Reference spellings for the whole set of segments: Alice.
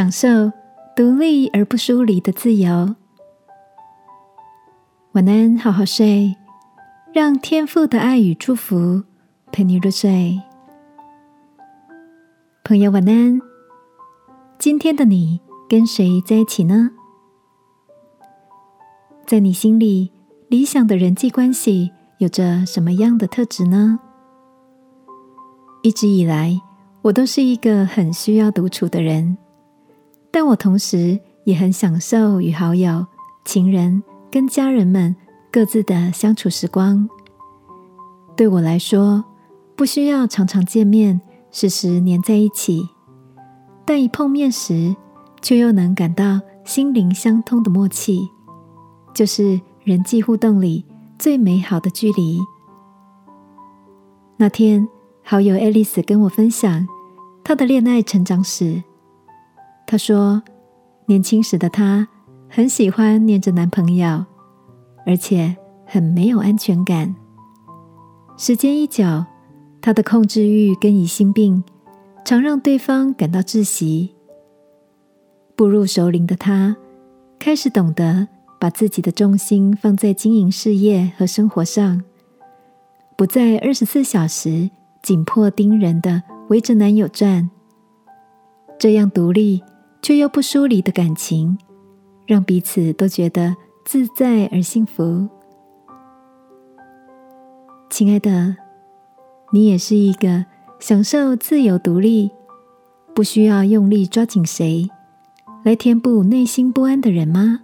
享受独立而不疏离的自由。晚安，好好睡，让天父的爱与祝福陪你入睡。朋友，晚安。今天的你跟谁在一起呢？在你心里，理想的人际关系有着什么样的特质呢？一直以来，我都是一个很需要独处的人，但我同时也很享受与好友、情人跟家人们各自的相处时光。对我来说，不需要常常见面，时时黏在一起，但一碰面时，却又能感到心灵相通的默契，就是人际互动里最美好的距离。那天，好友 Alice 跟我分享她的恋爱成长史。她说，年轻时的她很喜欢黏着男朋友，而且很没有安全感。时间一久，她的控制欲跟疑心病常让对方感到窒息。步入熟龄的她开始懂得把自己的重心放在经营事业和生活上，不再24小时紧迫盯人的围着男友转。这样独立却又不疏离的感情，让彼此都觉得自在而幸福。亲爱的，你也是一个享受自由独立，不需要用力抓紧谁来填补内心不安的人吗？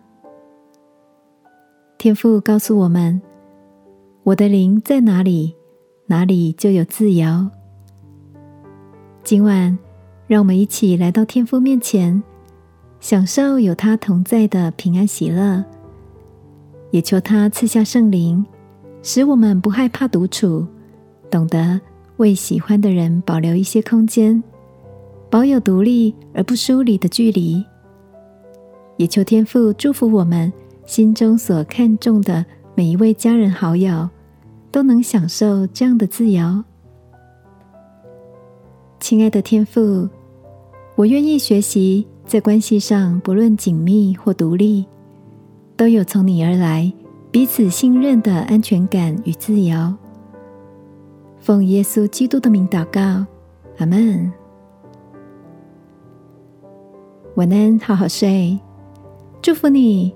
天父告诉我们，我的灵在哪里，哪里就有自由。今晚，让我们一起来到天父面前，享受有他同在的平安喜乐，也求他赐下圣灵，使我们不害怕独处，懂得为喜欢的人保留一些空间，保有独立而不疏离的距离。也求天父祝福我们心中所看重的每一位家人好友，都能享受这样的自由。亲爱的天父，我愿意学习在关系上，不论紧密或独立，都有从你而来彼此信任的安全感与自由。奉耶稣基督的名祷告，阿们。晚安，好好睡。祝福你，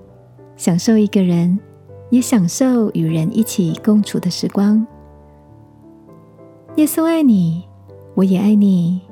享受一个人，也享受与人一起共处的时光。耶稣爱你，我也爱你。